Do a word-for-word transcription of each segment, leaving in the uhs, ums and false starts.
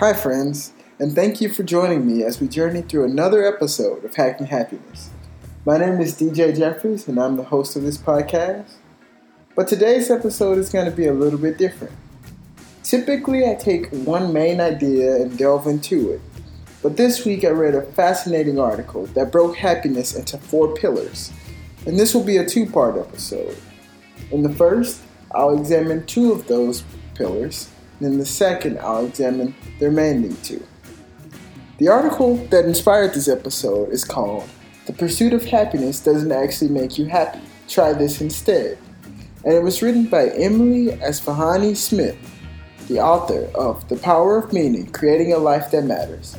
Hi friends, and thank you for joining me as we journey through another episode of Hacking Happiness. My name is D J Jeffries, and I'm the host of this podcast. But today's episode is going to be a little bit different. Typically, I take one main idea and delve into it. But this week, I read a fascinating article that broke happiness into four pillars. And this will be a two-part episode. In the first, I'll examine two of those pillars. And in the second, I'll examine the remaining two. The article that inspired this episode is called "The Pursuit of Happiness Doesn't Actually Make You Happy. Try This Instead." And it was written by Emily Aspahani-Smith, the author of The Power of Meaning, Creating a Life That Matters.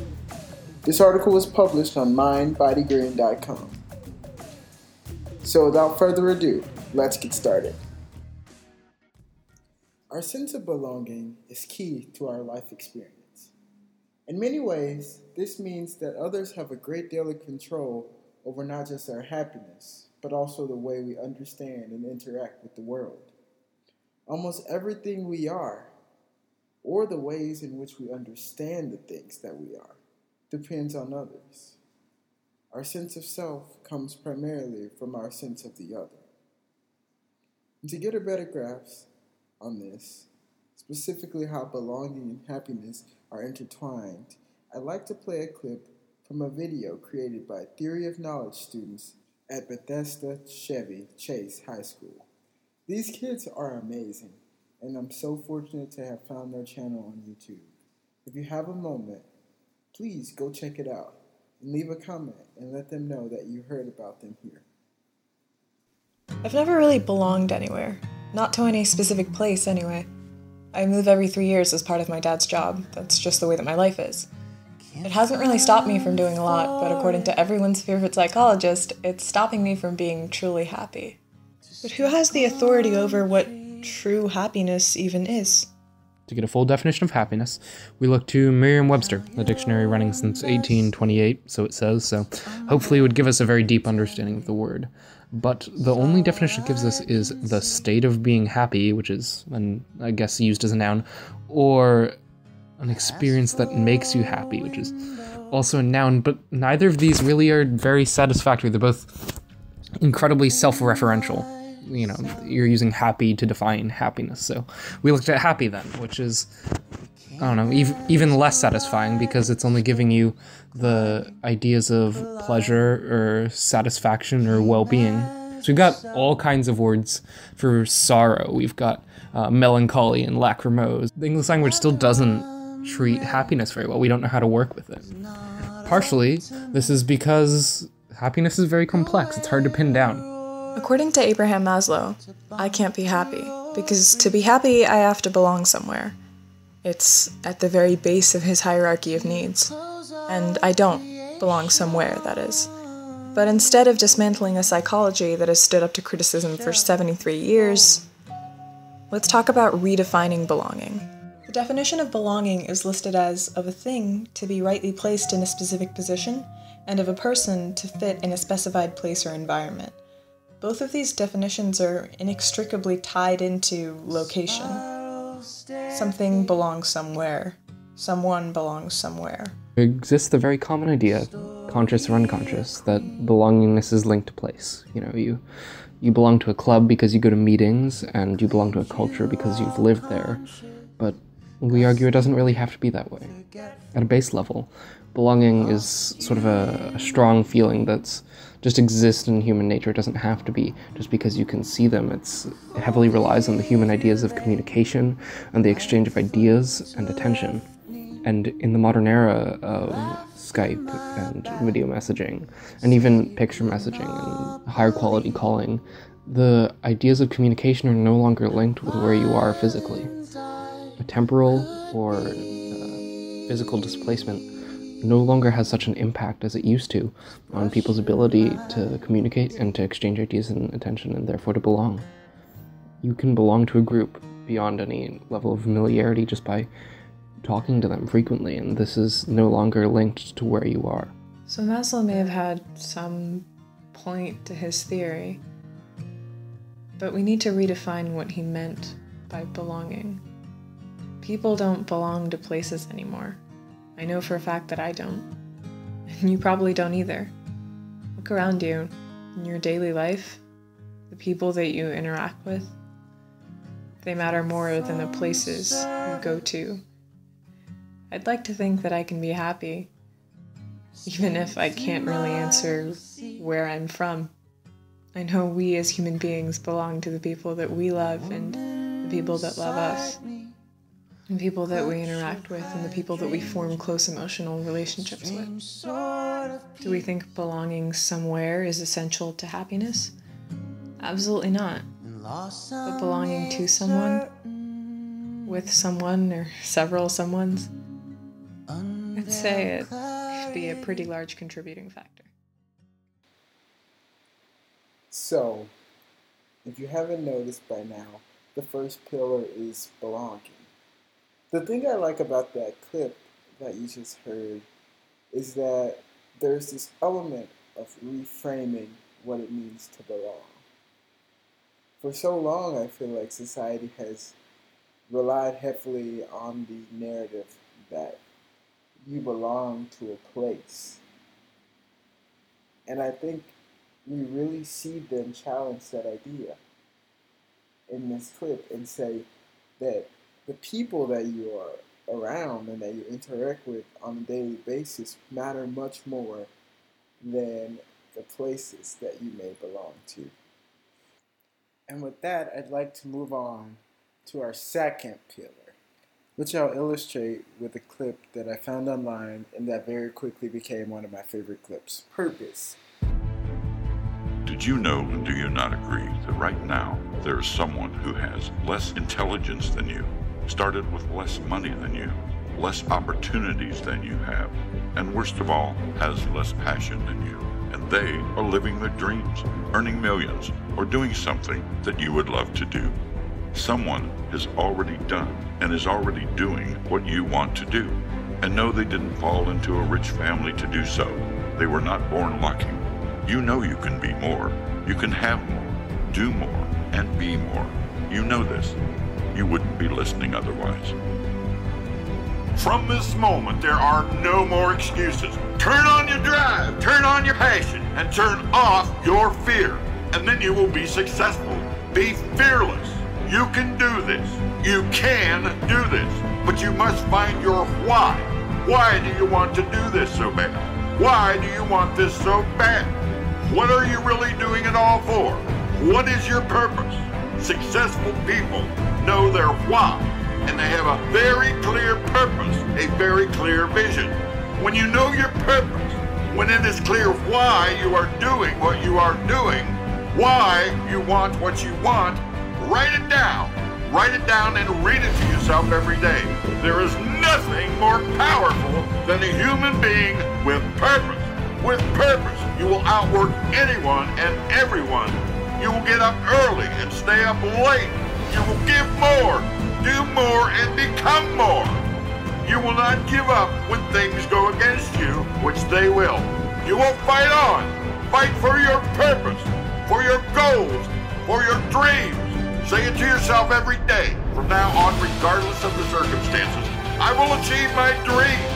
This article was published on mind body green dot com. So without further ado, let's get started. Our sense of belonging is key to our life experience. In many ways, this means that others have a great deal of control over not just our happiness, but also the way we understand and interact with the world. Almost everything we are, or the ways in which we understand the things that we are, depends on others. Our sense of self comes primarily from our sense of the other. And to get a better grasp on this, specifically how belonging and happiness are intertwined, I'd like to play a clip from a video created by Theory of Knowledge students at Bethesda Chevy Chase High School. These kids are amazing, and I'm so fortunate to have found their channel on YouTube. If you have a moment, please go check it out and leave a comment and let them know that you heard about them here. I've never really belonged anywhere, not to any specific place anyway. I move every three years as part of my dad's job. That's just the way that my life is. It hasn't really stopped me from doing a lot, but according to everyone's favorite psychologist, it's stopping me from being truly happy. But who has the authority over what true happiness even is? To get a full definition of happiness, we look to Merriam-Webster, a dictionary running since eighteen twenty-eight, so it says, so hopefully it would give us a very deep understanding of the word. But the only definition it gives us is the state of being happy, which is, an, I guess, used as a noun, or an experience that makes you happy, which is also a noun, but neither of these really are very satisfactory. They're both incredibly self-referential. You know, you're using happy to define happiness. So we looked at happy then, which is, I don't know, ev- even less satisfying because it's only giving you the ideas of pleasure or satisfaction or well-being. So we've got all kinds of words for sorrow. We've got uh, melancholy and lachrymose. The English language still doesn't treat happiness very well. We don't know how to work with it. Partially, this is because happiness is very complex. It's hard to pin down. According to Abraham Maslow, I can't be happy, because to be happy, I have to belong somewhere. It's at the very base of his hierarchy of needs, and I don't belong somewhere, that is. But instead of dismantling a psychology that has stood up to criticism for seventy-three years, let's talk about redefining belonging. The definition of belonging is listed as of a thing to be rightly placed in a specific position, and of a person to fit in a specified place or environment. Both of these definitions are inextricably tied into location. Something belongs somewhere. Someone belongs somewhere. There exists the very common idea, conscious or unconscious, that belongingness is linked to place. You know, you you belong to a club because you go to meetings, and you belong to a culture because you've lived there. But we argue it doesn't really have to be that way. At a base level, belonging is sort of a, a strong feeling that's just exists in human nature. It doesn't have to be just because you can see them. It's, it heavily relies on the human ideas of communication and the exchange of ideas and attention. And in the modern era of Skype and video messaging, and even picture messaging and higher quality calling, the ideas of communication are no longer linked with where you are physically. A temporal or uh, physical displacement no longer has such an impact as it used to on people's ability to communicate and to exchange ideas and attention, and therefore to belong. You can belong to a group beyond any level of familiarity just by talking to them frequently, and this is no longer linked to where you are. So Maslow may have had some point to his theory, but we need to redefine what he meant by belonging. People don't belong to places anymore. I know for a fact that I don't. And you probably don't either. Look around you, in your daily life, the people that you interact with. They matter more than the places you go to. I'd like to think that I can be happy, even if I can't really answer where I'm from. I know we as human beings belong to the people that we love and the people that love us, and people that we interact with, and the people that we form close emotional relationships with. Do we think belonging somewhere is essential to happiness? Absolutely not. But belonging to someone, with someone, or several someones, I'd say it could be a pretty large contributing factor. So, if you haven't noticed by now, the first pillar is belonging. The thing I like about that clip that you just heard is that there's this element of reframing what it means to belong. For so long, I feel like society has relied heavily on the narrative that you belong to a place. And I think we really see them challenge that idea in this clip and say that the people that you are around and that you interact with on a daily basis matter much more than the places that you may belong to. And with that, I'd like to move on to our second pillar, which I'll illustrate with a clip that I found online and that very quickly became one of my favorite clips, purpose. Did you know, and do you not agree, that right now there is someone who has less intelligence than you, started with less money than you, less opportunities than you have, and worst of all, has less passion than you? And they are living their dreams, earning millions, or doing something that you would love to do. Someone has already done and is already doing what you want to do. And no, they didn't fall into a rich family to do so. They were not born lucky. You know you can be more. You can have more, do more, and be more. You know this. You wouldn't be listening otherwise. From this moment, there are no more excuses. Turn on your drive, turn on your passion, and turn off your fear, and then you will be successful. Be fearless. You can do this. You can do this, but you must find your why. Why do you want to do this so bad? Why do you want this so bad? What are you really doing it all for? What is your purpose? Successful people know their why, and they have a very clear purpose, a very clear vision. When you know your purpose, when it is clear why you are doing what you are doing, why you want what you want, write it down. Write it down and read it to yourself every day. There is nothing more powerful than a human being with purpose. With purpose, you will outwork anyone and everyone. You will get up early and stay up late. You will give more, do more, and become more. You will not give up when things go against you, which they will. You will fight on. Fight for your purpose, for your goals, for your dreams. Say it to yourself every day. From now on, regardless of the circumstances, I will achieve my dreams.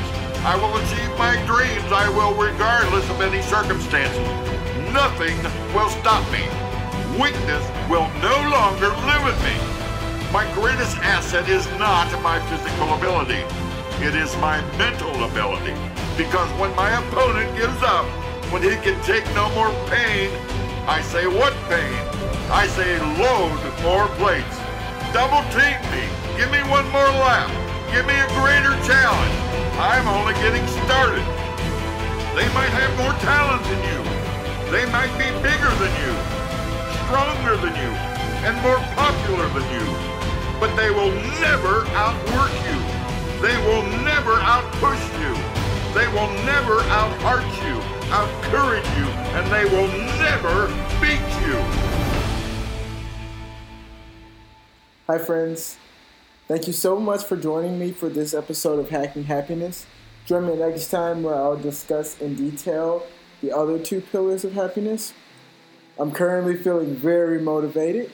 I will achieve my dreams. I will, regardless of any circumstances. Nothing will stop me. Weakness will no longer limit me. My greatest asset is not my physical ability. It is my mental ability, because when my opponent gives up, when he can take no more pain, I say, what pain? I say, load more plates. Double team me. Give me one more lap. Give me a greater challenge. I'm only getting started. They might have more talent than you. They might be bigger than you, stronger than you, and more popular than you. But they will never outwork you. They will never outpush you. They will never outheart you, outcourage you, and they will never beat you. Hi, friends. Thank you so much for joining me for this episode of Hacking Happiness. Join me next time where I'll discuss in detail the other two pillars of happiness. I'm currently feeling very motivated,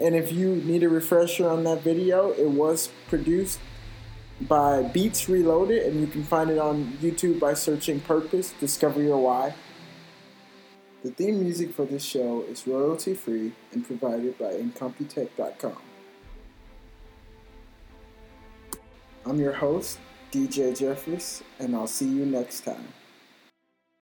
and if you need a refresher on that video, it was produced by Beats Reloaded, and you can find it on YouTube by searching Purpose, Discover Your Why. The theme music for this show is royalty-free and provided by incompetech dot com. I'm your host, D J Jeffries, and I'll see you next time.